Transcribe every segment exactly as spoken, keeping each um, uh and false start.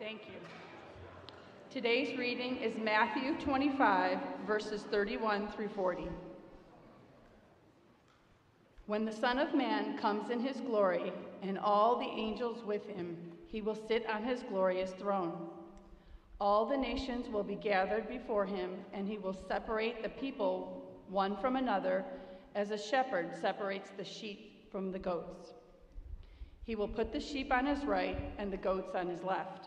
Thank you. Today's reading is Matthew twenty-five, verses thirty-one through forty. When the Son of Man comes in his glory, and all the angels with him, he will sit on his glorious throne. All the nations will be gathered before him, and he will separate the people one from another, as a shepherd separates the sheep from the goats. He will put the sheep on his right and the goats on his left.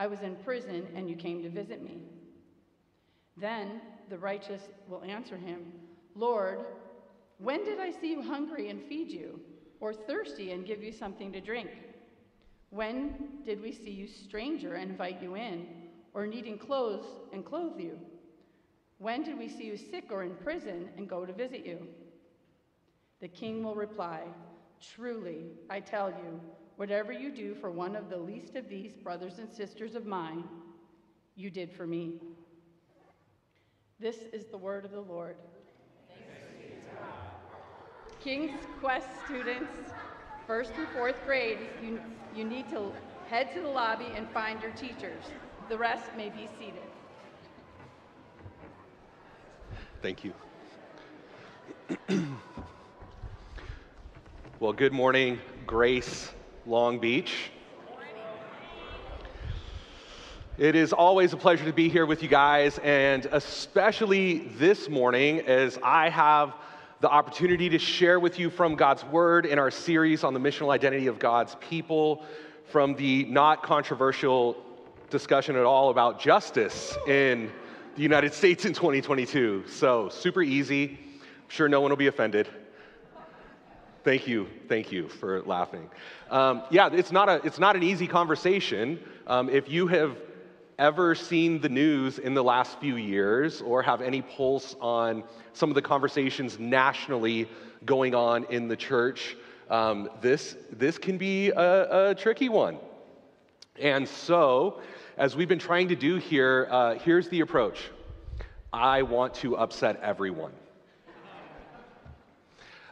I was in prison, and you came to visit me." Then the righteous will answer him, "Lord, when did I see you hungry and feed you, or thirsty and give you something to drink? When did we see you stranger and invite you in, or needing clothes and clothe you? When did we see you sick or in prison and go to visit you?" The king will reply, "Truly, I tell you, whatever you do for one of the least of these brothers and sisters of mine, you did for me." This is the word of the Lord. Thanks be to God. King's Quest students, first through fourth grade, you, you need to head to the lobby and find your teachers. The rest may be seated. Thank you. Well, good morning, Grace, Long Beach. It is always a pleasure to be here with you guys, and especially this morning as I have the opportunity to share with you from God's Word in our series on the missional identity of God's people, from the not controversial discussion at all about justice in the United States in twenty twenty-two. So super easy. I'm sure no one will be offended. Thank you, thank you for laughing. Um, yeah, it's not a, it's not an easy conversation. Um, if you have ever seen the news in the last few years or have any pulse on some of the conversations nationally going on in the church, um, this, this can be a, a tricky one. And so, as we've been trying to do here, uh, here's the approach. I want to upset everyone.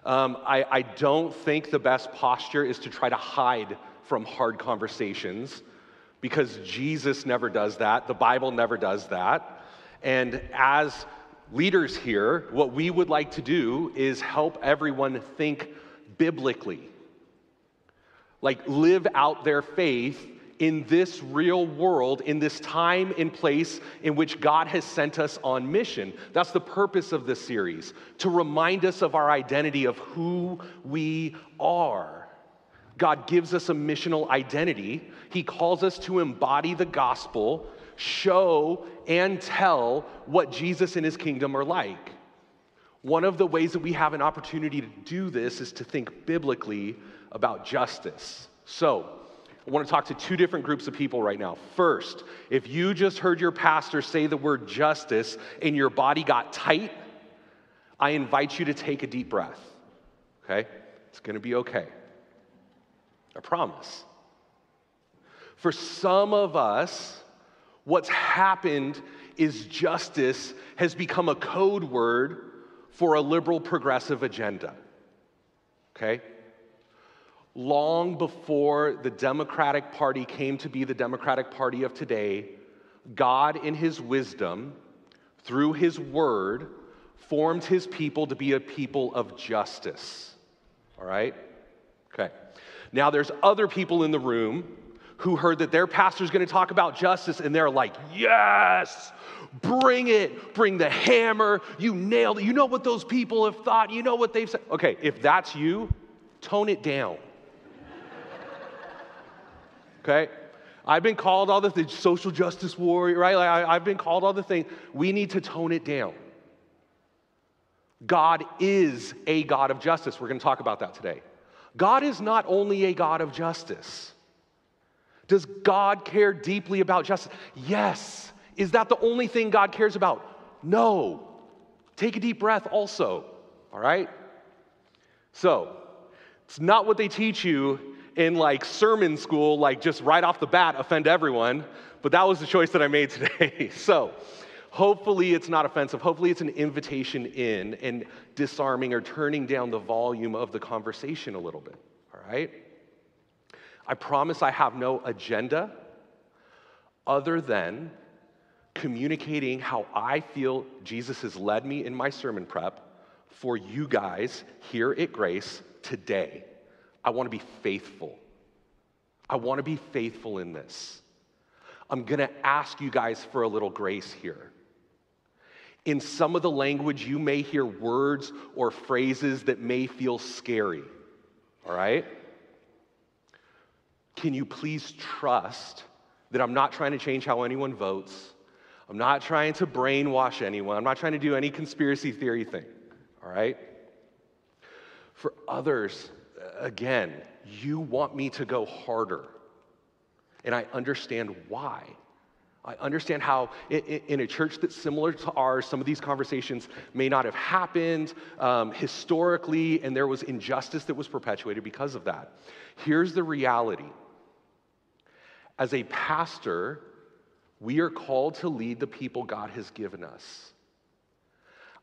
Um, I, I don't think the best posture is to try to hide from hard conversations, because Jesus never does that. The Bible never does that. And as leaders here, what we would like to do is help everyone think biblically, like live out their faith in this real world, in this time and place in which God has sent us on mission. That's the purpose of this series, to remind us of our identity, of who we are. God gives us a missional identity. He calls us to embody the gospel, show and tell what Jesus and his kingdom are like. One of the ways that we have an opportunity to do this is to think biblically about justice. So, I want to talk to two different groups of people right now. First, if you just heard your pastor say the word justice and your body got tight, I invite you to take a deep breath, okay? It's going to be okay. I promise. For some of us, what's happened is justice has become a code word for a liberal progressive agenda, okay? Long before the Democratic Party came to be the Democratic Party of today, God in his wisdom, through his word, formed his people to be a people of justice. All right? Okay. Now there's other people in the room who heard that their pastor's going to talk about justice, and they're like, yes, bring it, bring the hammer, you nailed it, you know what those people have thought, you know what they've said. Okay, if that's you, tone it down. Okay? I've been called all the th- social justice warrior, right? Like I, I've been called all the things. We need to tone it down. God is a God of justice. We're going to talk about that today. God is not only a God of justice. Does God care deeply about justice? Yes. Is that the only thing God cares about? No. Take a deep breath also, all right? So, it's not what they teach you in like sermon school, like just right off the bat, offend everyone, but that was the choice that I made today. So, hopefully it's not offensive. Hopefully it's an invitation in and disarming or turning down the volume of the conversation a little bit, all right? I promise I have no agenda other than communicating how I feel Jesus has led me in my sermon prep for you guys here at Grace today. I want to be faithful. I want to be faithful in this. I'm going to ask you guys for a little grace here. In some of the language, you may hear words or phrases that may feel scary, all right? Can you please trust that I'm not trying to change how anyone votes? I'm not trying to brainwash anyone. I'm not trying to do any conspiracy theory thing, all right? For others, again, you want me to go harder, and I understand why. I understand how in a church that's similar to ours, some of these conversations may not have happened um, historically, and there was injustice that was perpetuated because of that. Here's the reality. As a pastor, we are called to lead the people God has given us.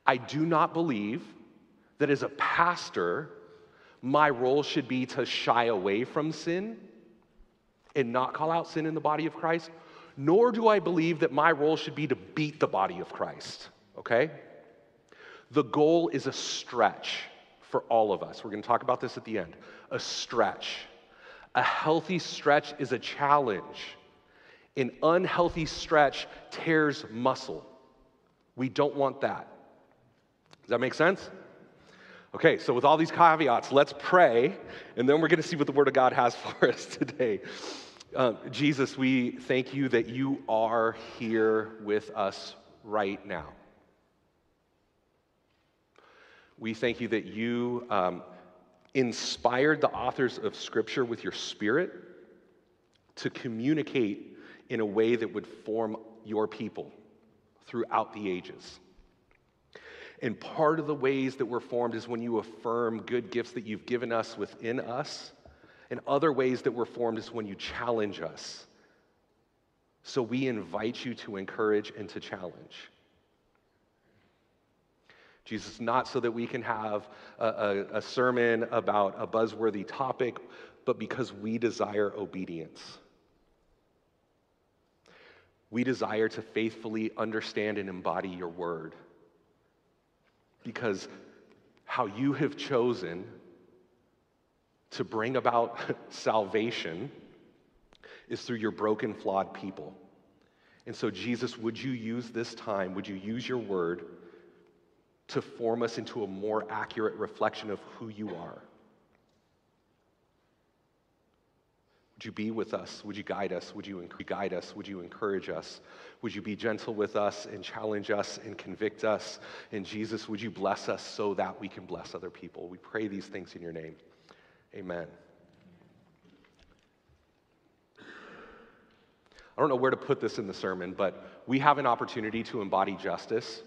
I do not believe that as a pastor, my role should be to shy away from sin and not call out sin in the body of Christ. Nor do I believe that my role should be to beat the body of Christ, okay? The goal is a stretch for all of us. We're going to talk about this at the end. A stretch. A healthy stretch is a challenge. An unhealthy stretch tears muscle. We don't want that. Does that make sense? Okay, so with all these caveats, let's pray, and then we're going to see what the Word of God has for us today. Um, Jesus, we thank you that you are here with us right now. We thank you that you um, inspired the authors of Scripture with your Spirit to communicate in a way that would form your people throughout the ages. And part of the ways that we're formed is when you affirm good gifts that you've given us within us. And other ways that we're formed is when you challenge us. So we invite you to encourage and to challenge. Jesus, not so that we can have a, a, a sermon about a buzzworthy topic, but because we desire obedience. We desire to faithfully understand and embody your word. Because how you have chosen to bring about salvation is through your broken, flawed people. And so, Jesus, would you use this time, would you use your word to form us into a more accurate reflection of who you are? Would you be with us? Would you guide us? Would you guide us? Would you encourage us? Would you be gentle with us and challenge us and convict us? And Jesus, would you bless us so that we can bless other people? We pray these things in your name. Amen. I don't know where to put this in the sermon, but we have an opportunity to embody justice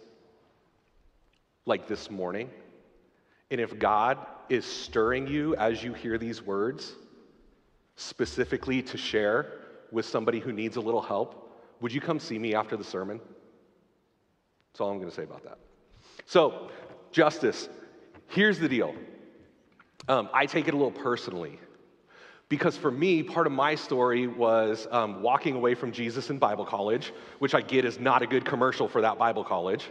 like this morning. And if God is stirring you as you hear these words, specifically to share with somebody who needs a little help, would you come see me after the sermon? That's all I'm going to say about that. So, justice. Here's the deal. Um, I take it a little personally, because for me, part of my story was um, walking away from Jesus in Bible college, which I get is not a good commercial for that Bible college,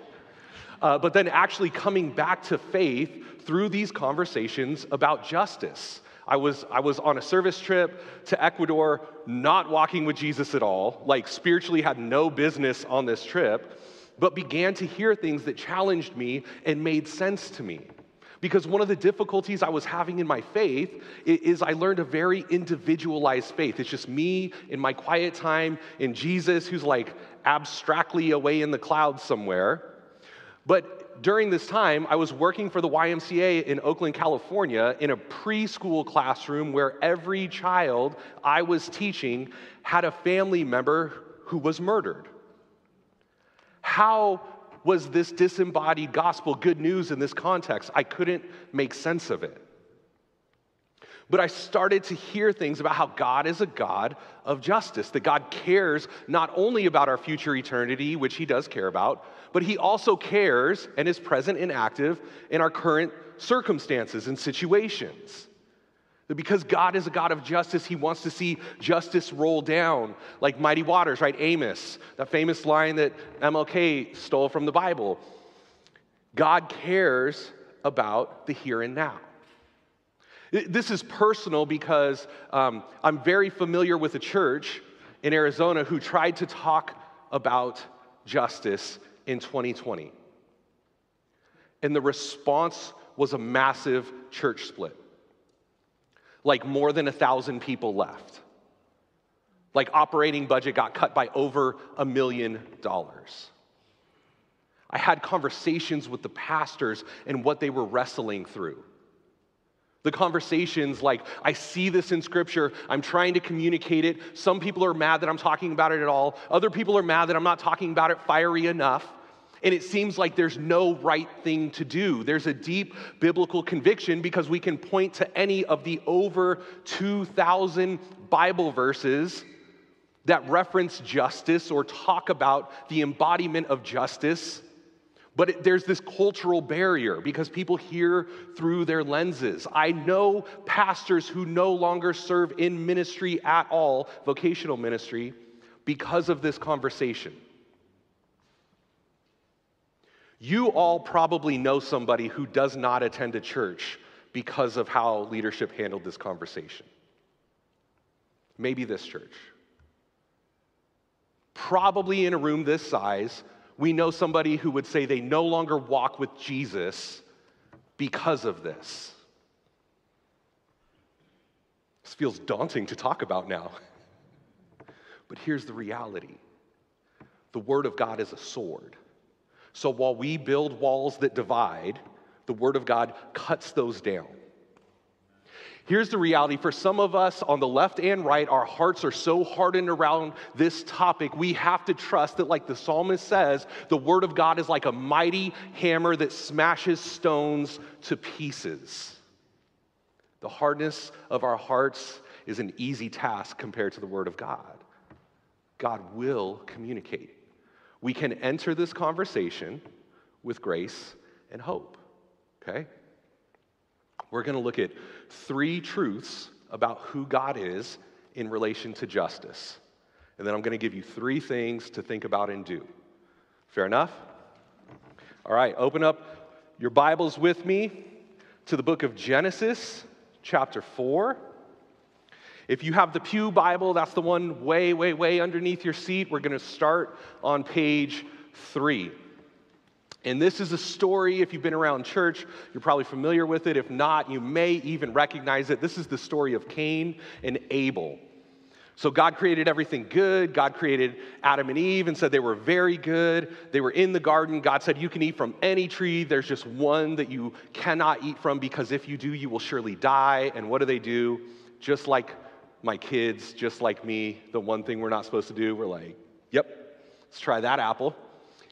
uh, but then actually coming back to faith through these conversations about justice. I was, I was on a service trip to Ecuador, not walking with Jesus at all, like spiritually had no business on this trip, but began to hear things that challenged me and made sense to me. Because one of the difficulties I was having in my faith is I learned a very individualized faith. It's just me in my quiet time in Jesus, who's like abstractly away in the clouds somewhere. But during this time, I was working for the Y M C A in Oakland, California, in a preschool classroom where every child I was teaching had a family member who was murdered. How was this disembodied gospel good news in this context? I couldn't make sense of it. But I started to hear things about how God is a God of justice, that God cares not only about our future eternity, which he does care about, but he also cares and is present and active in our current circumstances and situations. That because God is a God of justice, he wants to see justice roll down like mighty waters, right? Amos, that famous line that M L K stole from the Bible. God cares about the here and now. This is personal because um, I'm very familiar with a church in Arizona who tried to talk about justice in twenty twenty. And the response was a massive church split. Like more than one thousand people left. Like operating budget got cut by over a million dollars. I had conversations with the pastors and what they were wrestling through. The conversations like, I see this in scripture, I'm trying to communicate it. Some people are mad that I'm talking about it at all. Other people are mad that I'm not talking about it fiery enough. And it seems like there's no right thing to do. There's a deep biblical conviction because we can point to any of the over two thousand Bible verses that reference justice or talk about the embodiment of justice. But it, there's this cultural barrier because people hear through their lenses. I know pastors who no longer serve in ministry at all, vocational ministry, because of this conversation. You all probably know somebody who does not attend a church because of how leadership handled this conversation. Maybe this church. Probably in a room this size, we know somebody who would say they no longer walk with Jesus because of this. This feels daunting to talk about now. But here's the reality. The Word of God is a sword. So while we build walls that divide, the Word of God cuts those down. Here's the reality. For some of us on the left and right, our hearts are so hardened around this topic, we have to trust that, like the psalmist says, the Word of God is like a mighty hammer that smashes stones to pieces. The hardness of our hearts is an easy task compared to the Word of God. God will communicate. We can enter this conversation with grace and hope, okay? We're going to look at three truths about who God is in relation to justice. And then I'm going to give you three things to think about and do. Fair enough? All right, open up your Bibles with me to the book of Genesis, chapter four. If you have the Pew Bible, that's the one way, way, way underneath your seat. We're going to start on page three. And this is a story, if you've been around church, you're probably familiar with it. If not, you may even recognize it. This is the story of Cain and Abel. So God created everything good. God created Adam and Eve and said they were very good. They were in the garden. God said, you can eat from any tree. There's just one that you cannot eat from because if you do, you will surely die. And what do they do? Just like my kids, just like me, the one thing we're not supposed to do, we're like, yep, let's try that apple.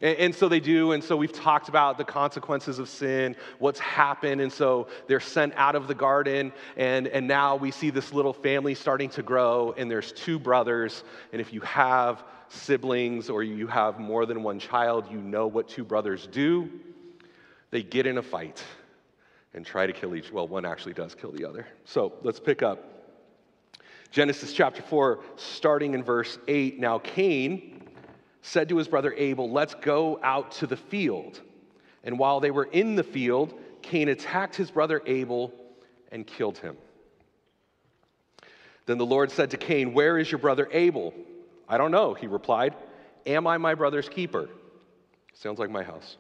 And so they do, and so we've talked about the consequences of sin, what's happened, and so they're sent out of the garden, and, and now we see this little family starting to grow, and there's two brothers, and if you have siblings or you have more than one child, you know what two brothers do. They get in a fight and try to kill each, well, one actually does kill the other. So let's pick up Genesis chapter four, starting in verse eight. Now Cain said to his brother Abel, let's go out to the field. And while they were in the field, Cain attacked his brother Abel and killed him. Then the Lord said to Cain, where is your brother Abel? I don't know, he replied. Am I my brother's keeper? Sounds like my house.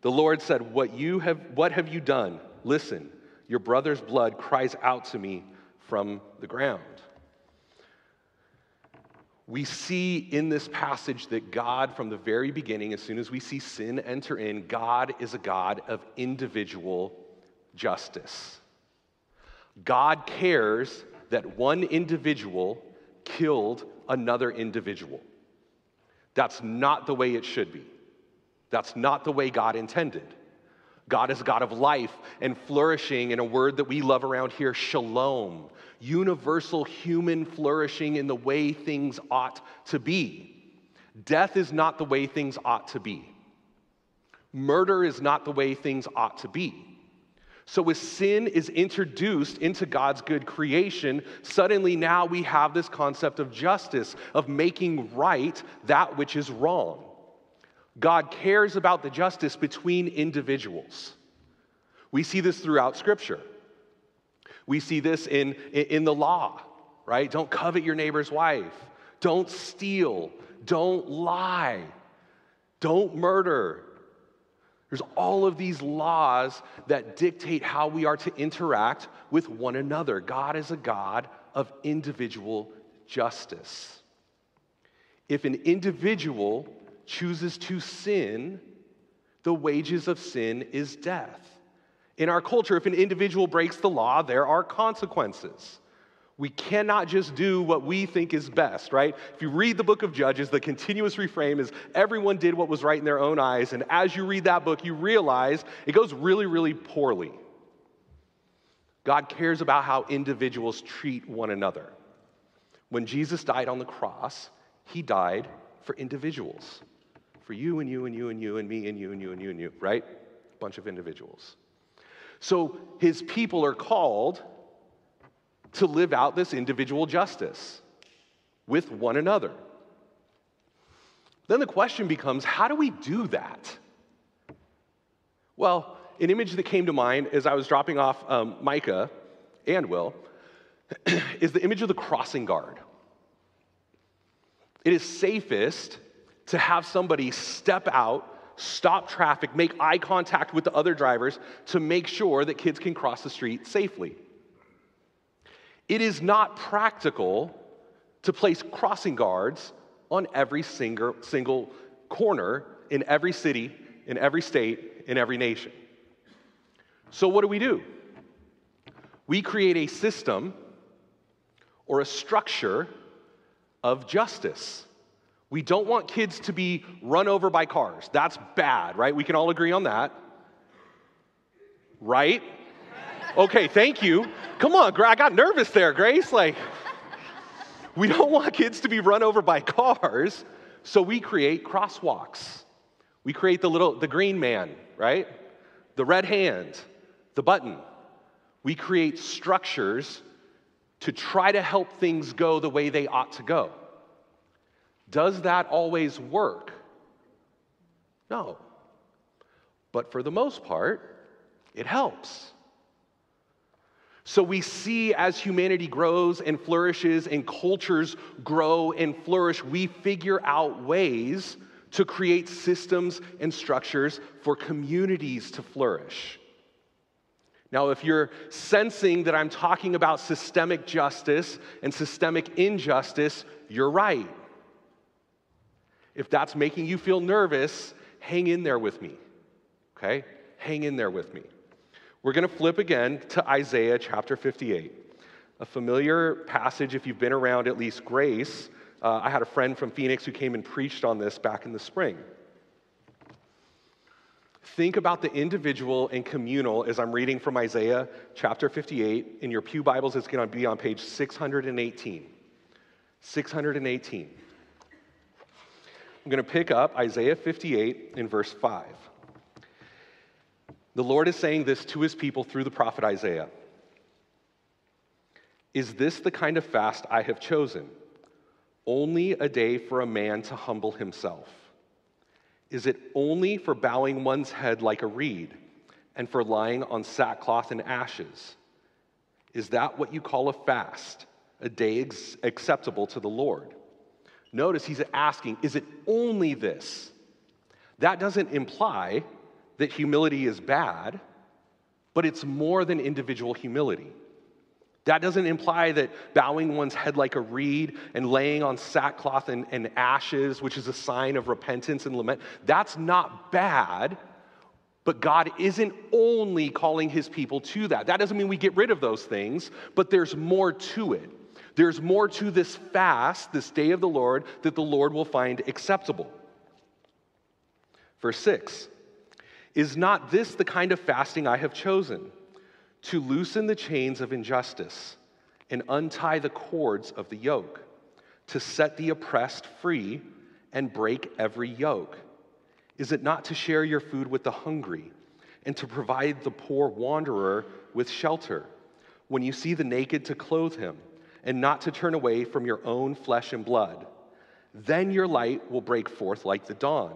The Lord said, what you have, what have you done? Listen, your brother's blood cries out to me from the ground. We see in this passage that God, from the very beginning, as soon as we see sin enter in, God is a God of individual justice. God cares that one individual killed another individual. That's not the way it should be. That's not the way God intended. God is a God of life and flourishing, in a word that we love around here, shalom. Universal human flourishing in the way things ought to be. Death is not the way things ought to be. Murder is not the way things ought to be. So as sin is introduced into God's good creation, suddenly now we have this concept of justice, of making right that which is wrong. God cares about the justice between individuals. We see this throughout Scripture. We see this in, in the law, right? Don't covet your neighbor's wife. Don't steal. Don't lie. Don't murder. There's all of these laws that dictate how we are to interact with one another. God is a God of individual justice. If an individual chooses to sin, the wages of sin is death. In our culture, if an individual breaks the law, there are consequences. We cannot just do what we think is best, right? If you read the book of Judges, the continuous refrain is everyone did what was right in their own eyes. And as you read that book, you realize it goes really, really poorly. God cares about how individuals treat one another. When Jesus died on the cross, he died for individuals. For you and you and you and you and me and you and you and you and you, right? A bunch of individuals. So his people are called to live out this individual justice with one another. Then the question becomes, how do we do that? Well, an image that came to mind as I was dropping off um, Micah and Will is the image of the crossing guard. It is safest to have somebody step out, stop traffic, make eye contact with the other drivers to make sure that kids can cross the street safely. It is not practical to place crossing guards on every single, single corner in every city, in every state, in every nation. So what do we do? We create a system or a structure of justice. We don't want kids to be run over by cars. That's bad, right? We can all agree on that. Right? Okay, thank you. Come on, I got nervous there, Grace. Like, we don't want kids to be run over by cars, so we create crosswalks. We create the little, the green man, right? The red hand, the button. We create structures to try to help things go the way they ought to go. Does that always work? No. But for the most part, it helps. So we see as humanity grows and flourishes and cultures grow and flourish, we figure out ways to create systems and structures for communities to flourish. Now, if you're sensing that I'm talking about systemic justice and systemic injustice, you're right. If that's making you feel nervous, hang in there with me, okay? Hang in there with me. We're going to flip again to Isaiah chapter fifty-eight, a familiar passage if you've been around at least Grace. Uh, I had a friend from Phoenix who came and preached on this back in the spring. Think about the individual and communal as I'm reading from Isaiah chapter fifty-eight. In your pew Bibles, it's going to be on page six hundred eighteen. six hundred eighteen. I'm going to pick up Isaiah fifty-eight in verse five. The Lord is saying this to his people through the prophet Isaiah. Is this the kind of fast I have chosen? Only a day for a man to humble himself. Is it only for bowing one's head like a reed and for lying on sackcloth and ashes? Is that what you call a fast, a day ex- acceptable to the Lord? Notice he's asking, is it only this? That doesn't imply that humility is bad, but it's more than individual humility. That doesn't imply that bowing one's head like a reed and laying on sackcloth and, and ashes, which is a sign of repentance and lament. That's not bad, but God isn't only calling his people to that. That doesn't mean we get rid of those things, but there's more to it. There's more to this fast, this day of the Lord, that the Lord will find acceptable. Verse six, is not this the kind of fasting I have chosen? To loosen the chains of injustice and untie the cords of the yoke, to set the oppressed free and break every yoke. Is it not to share your food with the hungry and to provide the poor wanderer with shelter? When you see the naked, to clothe him and not to turn away from your own flesh and blood. Then your light will break forth like the dawn,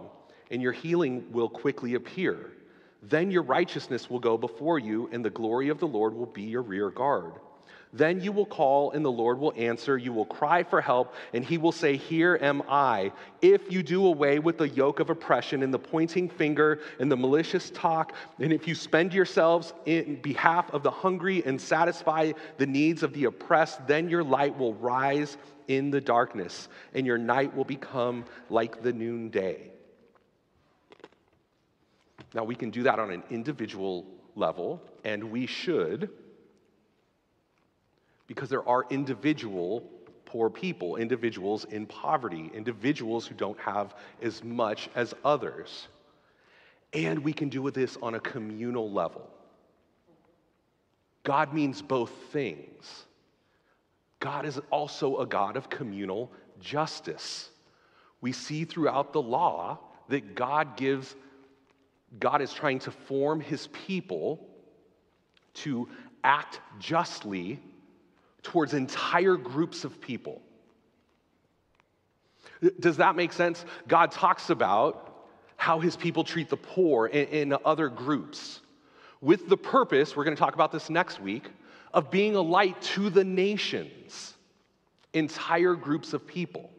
and your healing will quickly appear. Then your righteousness will go before you, and the glory of the Lord will be your rear guard. Then you will call, and the Lord will answer. You will cry for help, and he will say, here am I. If you do away with the yoke of oppression and the pointing finger and the malicious talk, and if you spend yourselves in behalf of the hungry and satisfy the needs of the oppressed, then your light will rise in the darkness, and your night will become like the noonday. Now, we can do that on an individual level, and we should, because there are individual poor people, individuals in poverty, individuals who don't have as much as others. And we can do this on a communal level. God means both things. God is also a God of communal justice. We see throughout the law that God gives God is trying to form his people to act justly towards entire groups of people. Does that make sense? God talks about how his people treat the poor in, in other groups with the purpose, we're going to talk about this next week, of being a light to the nations, entire groups of people.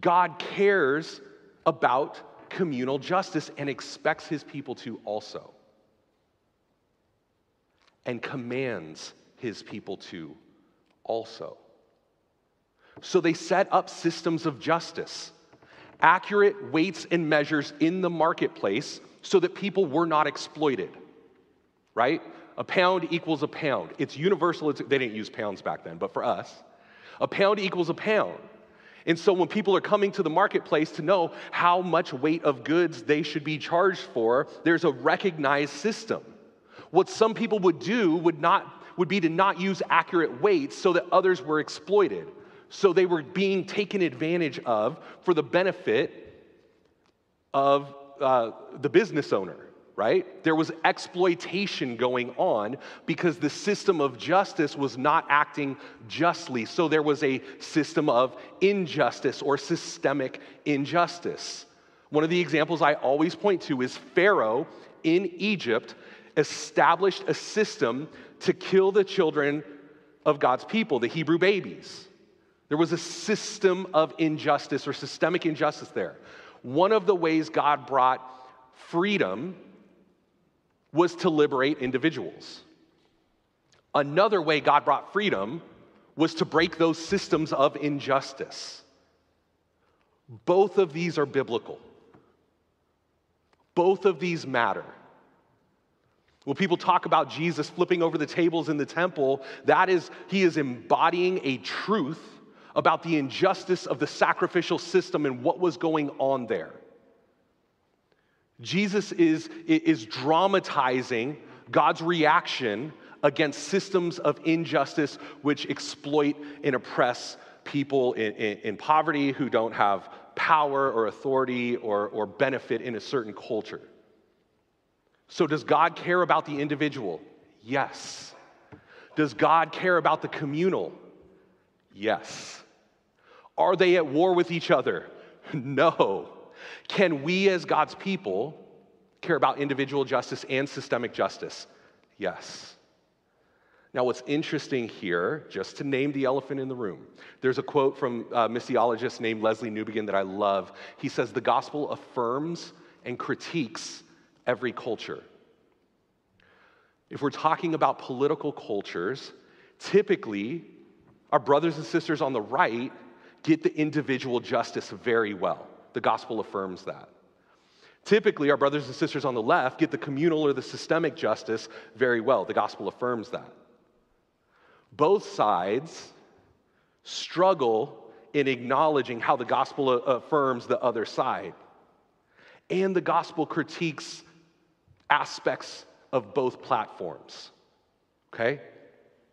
God cares about communal justice and expects his people to also, and commands his people to also. So they set up systems of justice, accurate weights and measures in the marketplace so that people were not exploited, right? A pound equals a pound. It's universal. It's, they didn't use pounds back then, but for us, a pound equals a pound. And so when people are coming to the marketplace to know how much weight of goods they should be charged for, there's a recognized system. What some people would do would not would be to not use accurate weights so that others were exploited. So they were being taken advantage of for the benefit of uh, the business owner, right? There was exploitation going on because the system of justice was not acting justly. So there was a system of injustice or systemic injustice. One of the examples I always point to is Pharaoh in Egypt established a system to kill the children of God's people, the Hebrew babies. There was a system of injustice or systemic injustice there. One of the ways God brought freedom was to liberate individuals. Another way God brought freedom was to break those systems of injustice. Both of these are biblical. Both of these matter. When people talk about Jesus flipping over the tables in the temple, that is, he is embodying a truth about the injustice of the sacrificial system and what was going on there. Jesus is, is dramatizing God's reaction against systems of injustice which exploit and oppress people in, in, in poverty who don't have power or authority or, or benefit in a certain culture. So does God care about the individual? Yes. Does God care about the communal? Yes. Are they at war with each other? No. Can we as God's people care about individual justice and systemic justice? Yes. Now, what's interesting here, just to name the elephant in the room, there's a quote from a missiologist named Leslie Newbigin that I love. He says, the gospel affirms and critiques every culture. If we're talking about political cultures, Typically, our brothers and sisters on the right get the individual justice very well. The gospel affirms that. Typically, our brothers and sisters on the left get the communal or the systemic justice very well. The gospel affirms that. Both sides struggle in acknowledging how the gospel affirms the other side. And the gospel critiques aspects of both platforms, okay?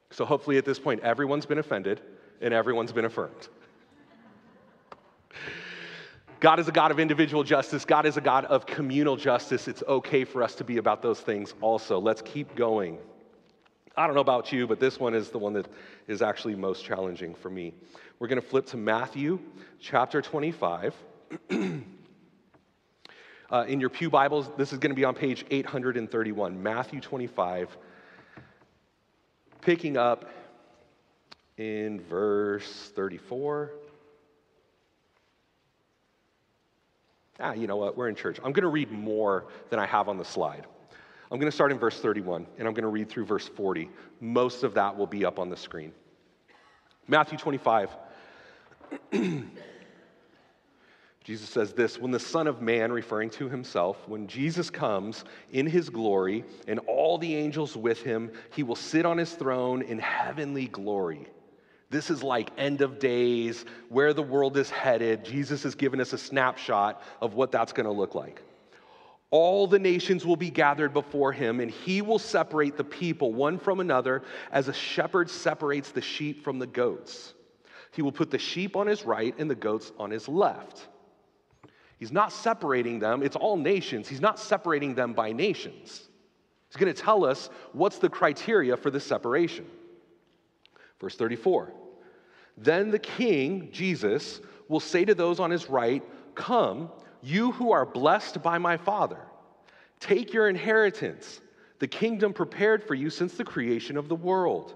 So hopefully at this point, everyone's been offended and everyone's been affirmed. God is a God of individual justice. God is a God of communal justice. It's okay for us to be about those things also. Let's keep going. I don't know about you, but this one is the one that is actually most challenging for me. We're going to flip to Matthew chapter twenty-five. uh, in your pew Bibles, this is going to be on page eight hundred thirty-one, Matthew twenty-five, picking up in verse thirty-four. Ah, you know what? We're in church. I'm going to read more than I have on the slide. I'm going to start in verse thirty-one, and I'm going to read through verse forty. Most of that will be up on the screen. Matthew twenty-five. Jesus says this, when the Son of Man, referring to himself, when Jesus comes in his glory and all the angels with him, he will sit on his throne in heavenly glory. This is like end of days, where the world is headed. Jesus has given us a snapshot of what that's going to look like. All the nations will be gathered before him, and he will separate the people one from another as a shepherd separates the sheep from the goats. He will put the sheep on his right and the goats on his left. He's not separating them. It's all nations. He's not separating them by nations. He's going to tell us what's the criteria for this separation. Verse thirty-four, then the king, Jesus, will say to those on his right, come, you who are blessed by my Father, take your inheritance, the kingdom prepared for you since the creation of the world.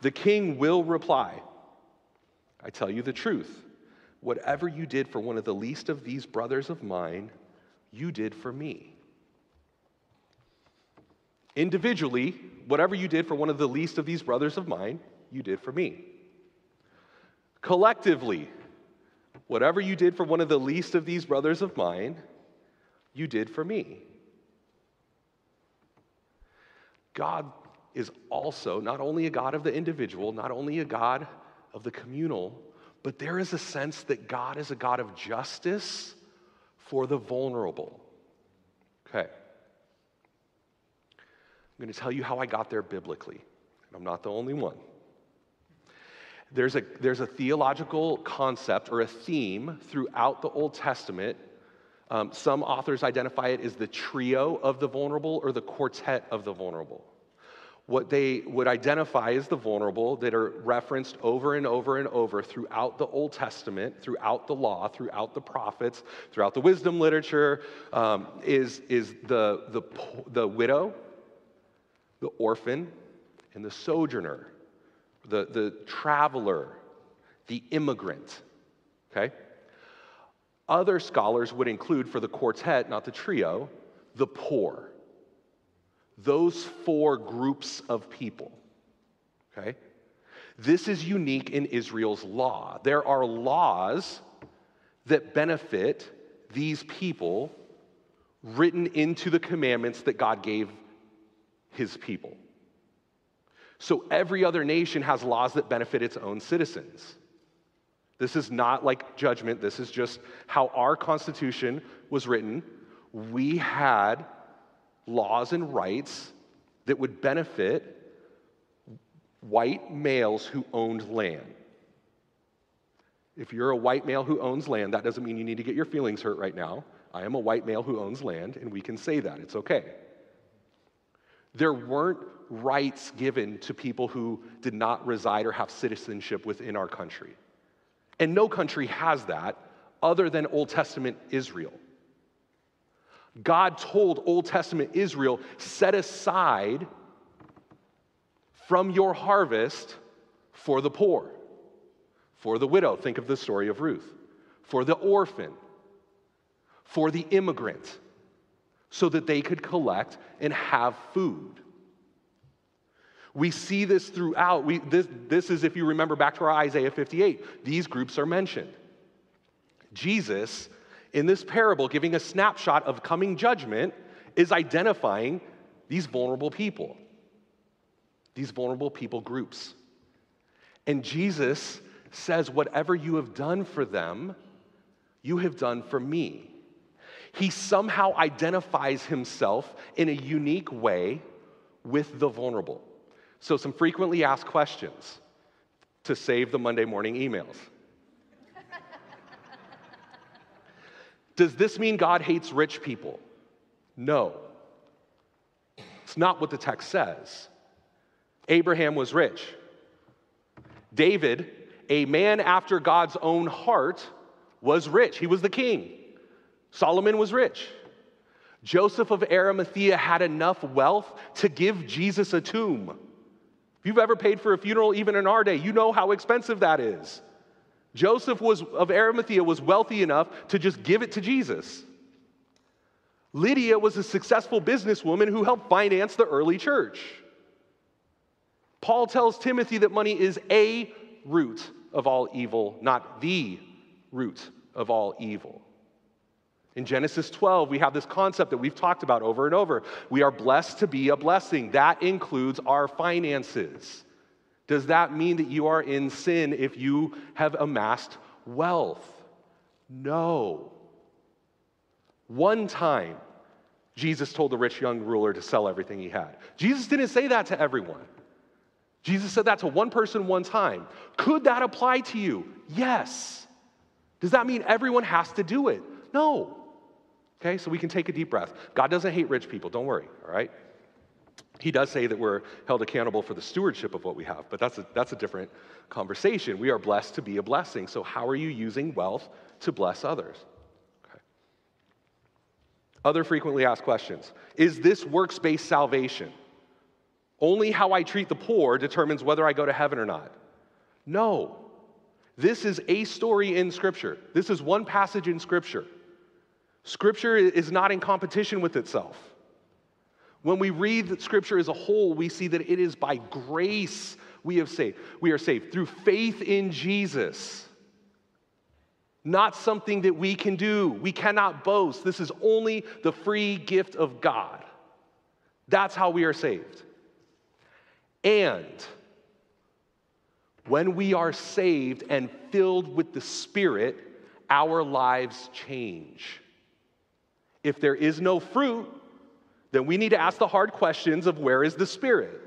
The king will reply, I tell you the truth. Whatever you did for one of the least of these brothers of mine, you did for me. Individually, whatever you did for one of the least of these brothers of mine, you did for me. Collectively, whatever you did for one of the least of these brothers of mine, you did for me. God is also not only a God of the individual, not only a God of the communal, but there is a sense that God is a God of justice for the vulnerable. Okay. I'm going to tell you how I got there biblically, and I'm not the only one. There's a, there's a theological concept or a theme throughout the Old Testament. Um, some authors identify it as the trio of the vulnerable or the quartet of the vulnerable. What they would identify as the vulnerable that are referenced over and over and over throughout the Old Testament, throughout the law, throughout the prophets, throughout the wisdom literature, um, is, is the, the, the widow, the orphan, and the sojourner, the, the traveler, the immigrant, okay? Other scholars would include for the quartet, not the trio, the poor. Those four groups of people, okay? This is unique in Israel's law. There are laws that benefit these people written into the commandments that God gave his people. So every other nation has laws that benefit its own citizens. This is not like judgment. This is just how our Constitution was written. We had laws and rights that would benefit white males who owned land. If you're a white male who owns land, that doesn't mean you need to get your feelings hurt right now. I am a white male who owns land, and we can say that. It's okay. There weren't rights given to people who did not reside or have citizenship within our country. And no country has that other than Old Testament Israel. God told Old Testament Israel, set aside from your harvest for the poor, for the widow. Think of the story of Ruth. For the orphan, for the immigrant, so that they could collect and have food. We see this throughout. We, this, this is, if you remember back to our Isaiah fifty-eight, these groups are mentioned. Jesus, in this parable, giving a snapshot of coming judgment, is identifying these vulnerable people, these vulnerable people groups. And Jesus says, whatever you have done for them, you have done for me. He somehow identifies himself in a unique way with the vulnerable. So some frequently asked questions to save the Monday morning emails. Does this mean God hates rich people? No. It's not what the text says. Abraham was rich. David, a man after God's own heart, was rich. He was the king. Solomon was rich. Joseph of Arimathea had enough wealth to give Jesus a tomb. If you've ever paid for a funeral, even in our day, you know how expensive that is. Joseph was, of Arimathea was wealthy enough to just give it to Jesus. Lydia was a successful businesswoman who helped finance the early church. Paul tells Timothy that money is a root of all evil, not the root of all evil. In Genesis twelve, we have this concept that we've talked about over and over. We are blessed to be a blessing. That includes our finances. Does that mean that you are in sin if you have amassed wealth? No. One time, Jesus told the rich young ruler to sell everything he had. Jesus didn't say that to everyone. Jesus said that to one person one time. Could that apply to you? Yes. Does that mean everyone has to do it? No. Okay, so we can take a deep breath. God doesn't hate rich people, don't worry, all right? He does say that we're held accountable for the stewardship of what we have, but that's a, that's a different conversation. We are blessed to be a blessing, so how are you using wealth to bless others? Okay. Other frequently asked questions. Is this works-based salvation? Only how I treat the poor determines whether I go to heaven or not. No. This is a story in Scripture. This is one passage in Scripture. Scripture is not in competition with itself. When we read that Scripture as a whole, we see that it is by grace we have saved. We are saved through faith in Jesus. Not something that we can do. We cannot boast. This is only the free gift of God. That's how we are saved. And when we are saved and filled with the Spirit, our lives change. If there is no fruit, then we need to ask the hard questions of where is the Spirit?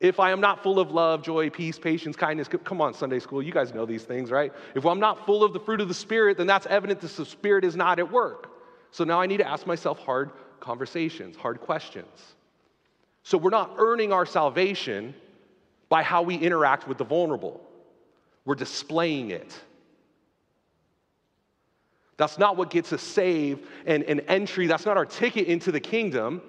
If I am not full of love, joy, peace, patience, kindness, come on, Sunday school, you guys know these things, right? If I'm not full of the fruit of the Spirit, then that's evident that the Spirit is not at work. So now I need to ask myself hard conversations, hard questions. So we're not earning our salvation by how we interact with the vulnerable. We're displaying it. That's not what gets us saved and an entry. That's not our ticket into the kingdom.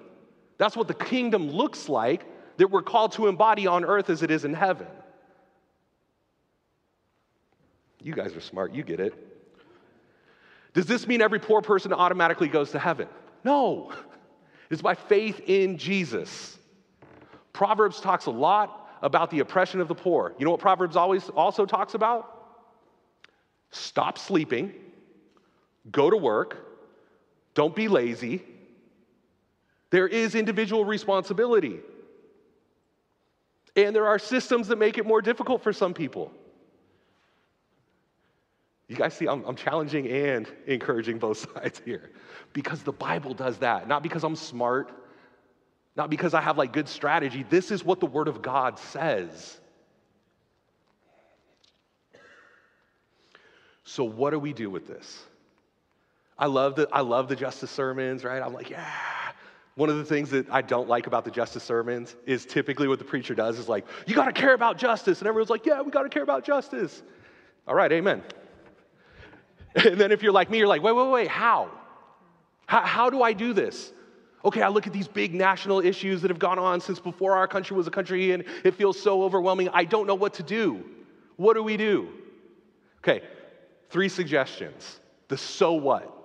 That's what the kingdom looks like that we're called to embody on earth as it is in heaven. You guys are smart. You get it. Does this mean every poor person automatically goes to heaven? No. It's by faith in Jesus. Proverbs talks a lot about the oppression of the poor. You know what Proverbs always also talks about? Stop sleeping, go to work, don't be lazy. There is individual responsibility. And there are systems that make it more difficult for some people. You guys see, I'm, I'm challenging and encouraging both sides here because the Bible does that, not because I'm smart. Not because I have like good strategy. This is what the Word of God says. So what do we do with this? I love the I love the justice sermons, right? I'm like, yeah. One of the things that I don't like about the justice sermons is typically what the preacher does is like, you got to care about justice. And everyone's like, yeah, we got to care about justice. All right, amen. And then if you're like me, you're like, wait, wait, wait, how? How, how do I do this? Okay, I look at these big national issues that have gone on since before our country was a country, and it feels so overwhelming. I don't know what to do. What do we do? Okay, three suggestions. The so what.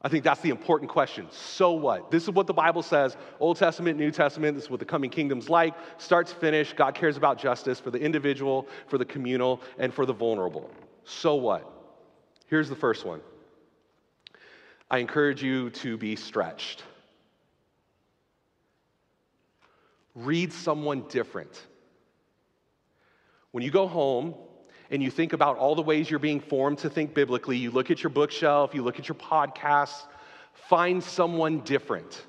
I think that's the important question. So what? This is what the Bible says, Old Testament, New Testament. This is what the coming kingdom's like. Start to finish, God cares about justice for the individual, for the communal, and for the vulnerable. So what? Here's the first one. I encourage you to be stretched. Read someone different. When you go home, and you think about all the ways you're being formed to think biblically, you look at your bookshelf, you look at your podcasts, find someone different.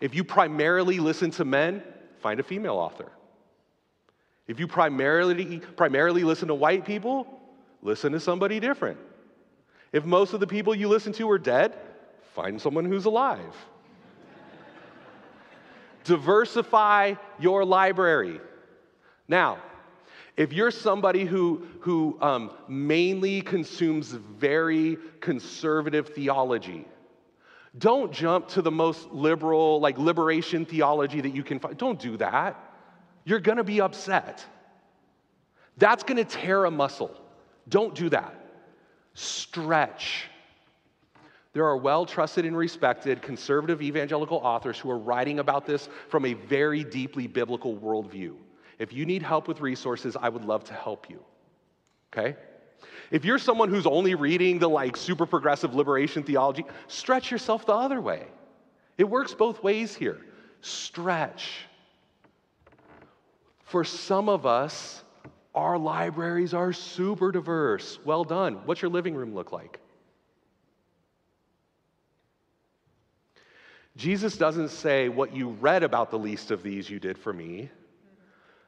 If you primarily listen to men, find a female author. If you primarily, primarily listen to white people, listen to somebody different. If most of the people you listen to are dead, find someone who's alive. Diversify your library. Now, if you're somebody who, who um, mainly consumes very conservative theology, don't jump to the most liberal, like liberation theology that you can find. Don't do that. You're gonna be upset. That's gonna tear a muscle. Don't do that. Stretch. There are well-trusted and respected conservative evangelical authors who are writing about this from a very deeply biblical worldview. If you need help with resources, I would love to help you, okay? If you're someone who's only reading the like super progressive liberation theology, stretch yourself the other way. It works both ways here. Stretch. For some of us, our libraries are super diverse. Well done. What's your living room look like? Jesus doesn't say what you read about the least of these you did for me.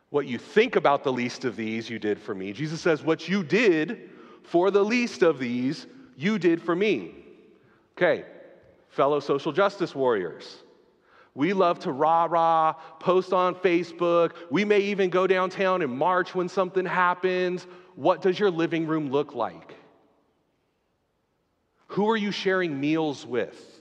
What you think about the least of these, you did for me. Jesus says, what you did for the least of these, you did for me. Okay, fellow social justice warriors, we love to rah-rah, post on Facebook. We may even go downtown and march when something happens. What does your living room look like? Who are you sharing meals with?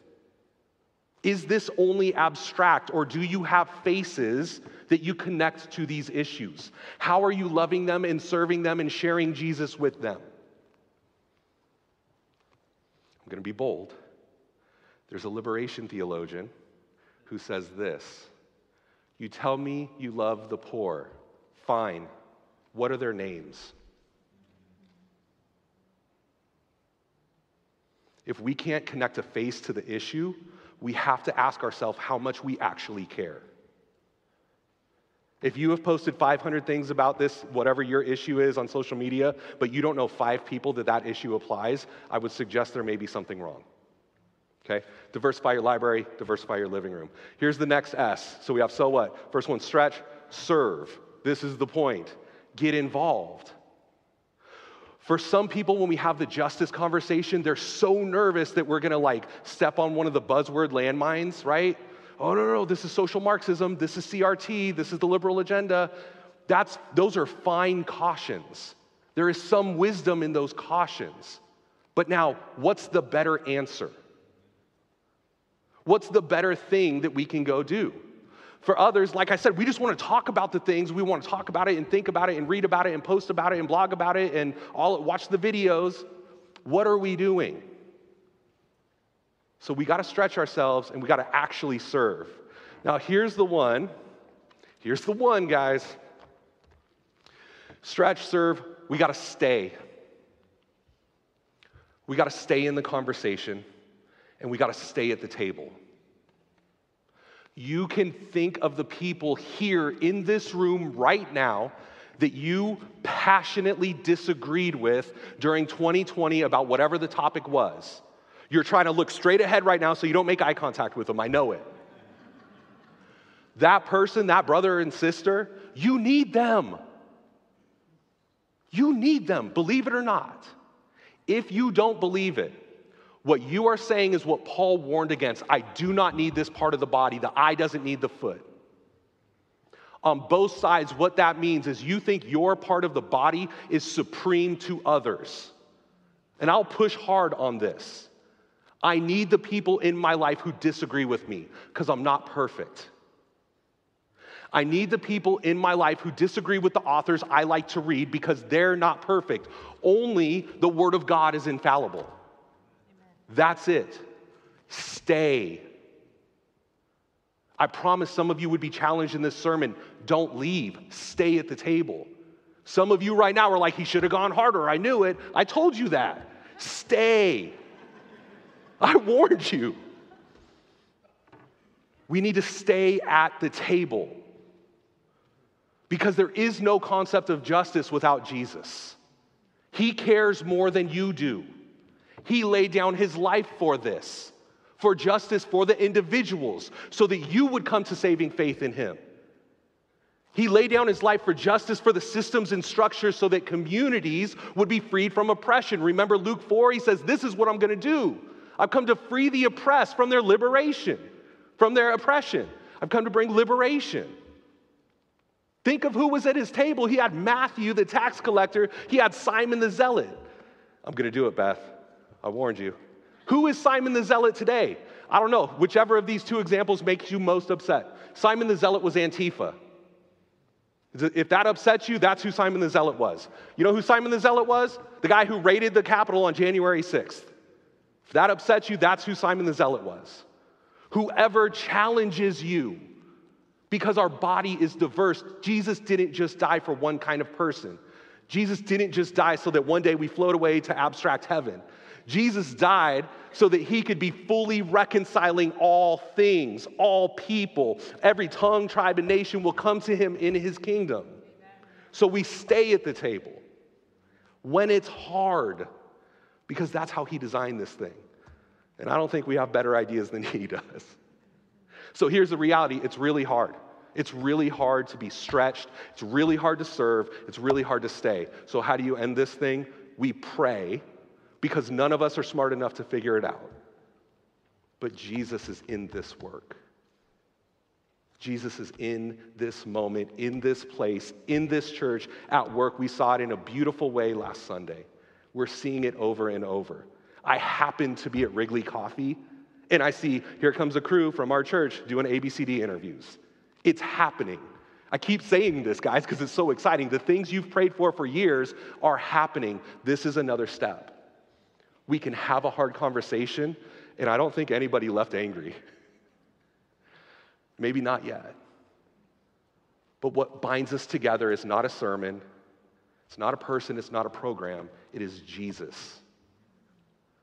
Is this only abstract, or do you have faces that you connect to these issues? How are you loving them and serving them and sharing Jesus with them? I'm going to be bold. There's a liberation theologian who says this. You tell me you love the poor. Fine. What are their names? If we can't connect a face to the issue, we have to ask ourselves how much we actually care. If you have posted five hundred things about this, whatever your issue is on social media, but you don't know five people that that issue applies, I would suggest there may be something wrong. Okay? Diversify your library, diversify your living room. Here's the next S. So we have so what? First one, stretch, serve. This is the point. Get involved. For some people, when we have the justice conversation, they're so nervous that we're gonna like step on one of the buzzword landmines, right? Oh, no, no, no, this is social Marxism, this is C R T, this is the liberal agenda. That's, those are fine cautions. There is some wisdom in those cautions. But now, what's the better answer? What's the better thing that we can go do? For others, like I said, we just want to talk about the things. We want to talk about it and think about it and read about it and post about it and blog about it and all watch the videos. What are we doing? So we got to stretch ourselves and we got to actually serve. Now here's the one. Here's the one, guys. Stretch, serve, we got to stay. We got to stay in the conversation and we got to stay at the table. You can think of the people here in this room right now that you passionately disagreed with during twenty twenty about whatever the topic was. You're trying to look straight ahead right now so you don't make eye contact with them. I know it. That person, that brother and sister, you need them. You need them, believe it or not. If you don't believe it, What you are saying is what Paul warned against. I do not need this part of the body. The eye doesn't need the foot. On both sides, what that means is you think your part of the body is supreme to others. And I'll push hard on this. I need the people in my life who disagree with me because I'm not perfect. I need the people in my life who disagree with the authors I like to read because they're not perfect. Only the Word of God is infallible. Amen. That's it. Stay. I promise some of you would be challenged in this sermon. Don't leave. Stay at the table. Some of you right now are like, he should have gone harder. I knew it. I told you that. Stay. I warned you. We need to stay at the table. Because there is no concept of justice without Jesus. He cares more than you do. He laid down his life for this, for justice for the individuals, so that you would come to saving faith in him. He laid down his life for justice for the systems and structures so that communities would be freed from oppression. Remember Luke four, he says, this is what I'm going to do. I've come to free the oppressed from their liberation, from their oppression. I've come to bring liberation. Think of who was at his table. He had Matthew, the tax collector. He had Simon the Zealot. I'm going to do it, Beth. I warned you. Who is Simon the Zealot today? I don't know. Whichever of these two examples makes you most upset. Simon the Zealot was Antifa. If that upsets you, that's who Simon the Zealot was. You know who Simon the Zealot was? The guy who raided the Capitol on January sixth. If that upsets you, that's who Simon the Zealot was. Whoever challenges you, because our body is diverse. Jesus didn't just die for one kind of person. Jesus didn't just die so that one day we float away to abstract heaven. Jesus died so that he could be fully reconciling all things, all people. Every tongue, tribe, and nation will come to him in his kingdom. So we stay at the table when it's hard, because that's how he designed this thing. And I don't think we have better ideas than he does. So here's the reality. It's really hard. It's really hard to be stretched. It's really hard to serve. It's really hard to stay. So how do you end this thing? We pray, because none of us are smart enough to figure it out. But Jesus is in this work. Jesus is in this moment, in this place, in this church, at work. We saw it in a beautiful way last Sunday. We're seeing it over and over. I happen to be at Wrigley Coffee, and I see, here comes a crew from our church doing A B C D interviews. It's happening. I keep saying this, guys, because it's so exciting. The things you've prayed for for years are happening. This is another step. We can have a hard conversation, and I don't think anybody left angry. Maybe not yet. But what binds us together is not a sermon. It's not a person. It's not a program. It is Jesus.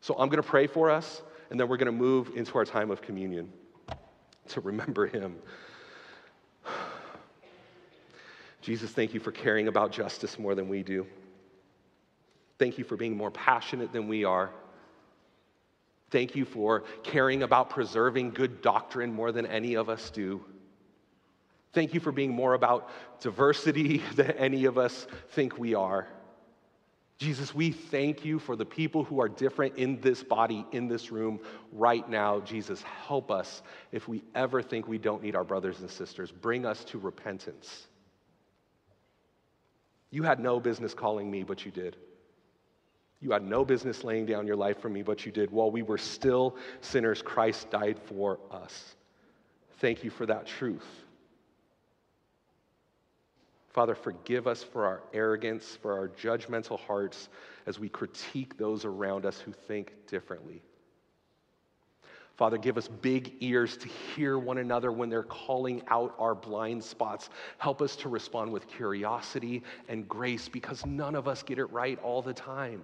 So I'm going to pray for us, and then we're going to move into our time of communion to remember him. Jesus, thank you for caring about justice more than we do. Thank you for being more passionate than we are. Thank you for caring about preserving good doctrine more than any of us do. Thank you for being more about diversity than any of us think we are. Jesus, we thank you for the people who are different in this body, in this room right now. Jesus, help us if we ever think we don't need our brothers and sisters. Bring us to repentance. You had no business calling me, but you did. You had no business laying down your life for me, but you did. While we were still sinners, Christ died for us. Thank you for that truth. Father, forgive us for our arrogance, for our judgmental hearts, as we critique those around us who think differently. Father, give us big ears to hear one another when they're calling out our blind spots. Help us to respond with curiosity and grace, because none of us get it right all the time.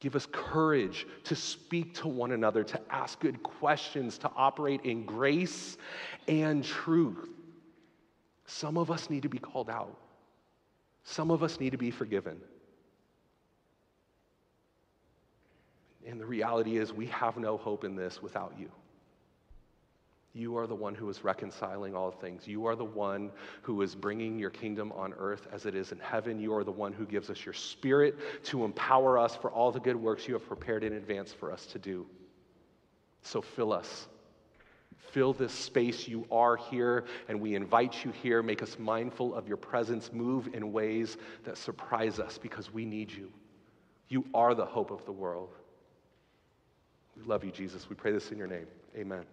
Give us courage to speak to one another, to ask good questions, to operate in grace and truth. Some of us need to be called out. Some of us need to be forgiven. And the reality is we have no hope in this without you. You are the one who is reconciling all things. You are the one who is bringing your kingdom on earth as it is in heaven. You are the one who gives us your spirit to empower us for all the good works you have prepared in advance for us to do. So fill us. Fill this space. You are here, and we invite you here. Make us mindful of your presence. Move in ways that surprise us because we need you. You are the hope of the world. We love you, Jesus. We pray this in your name. Amen.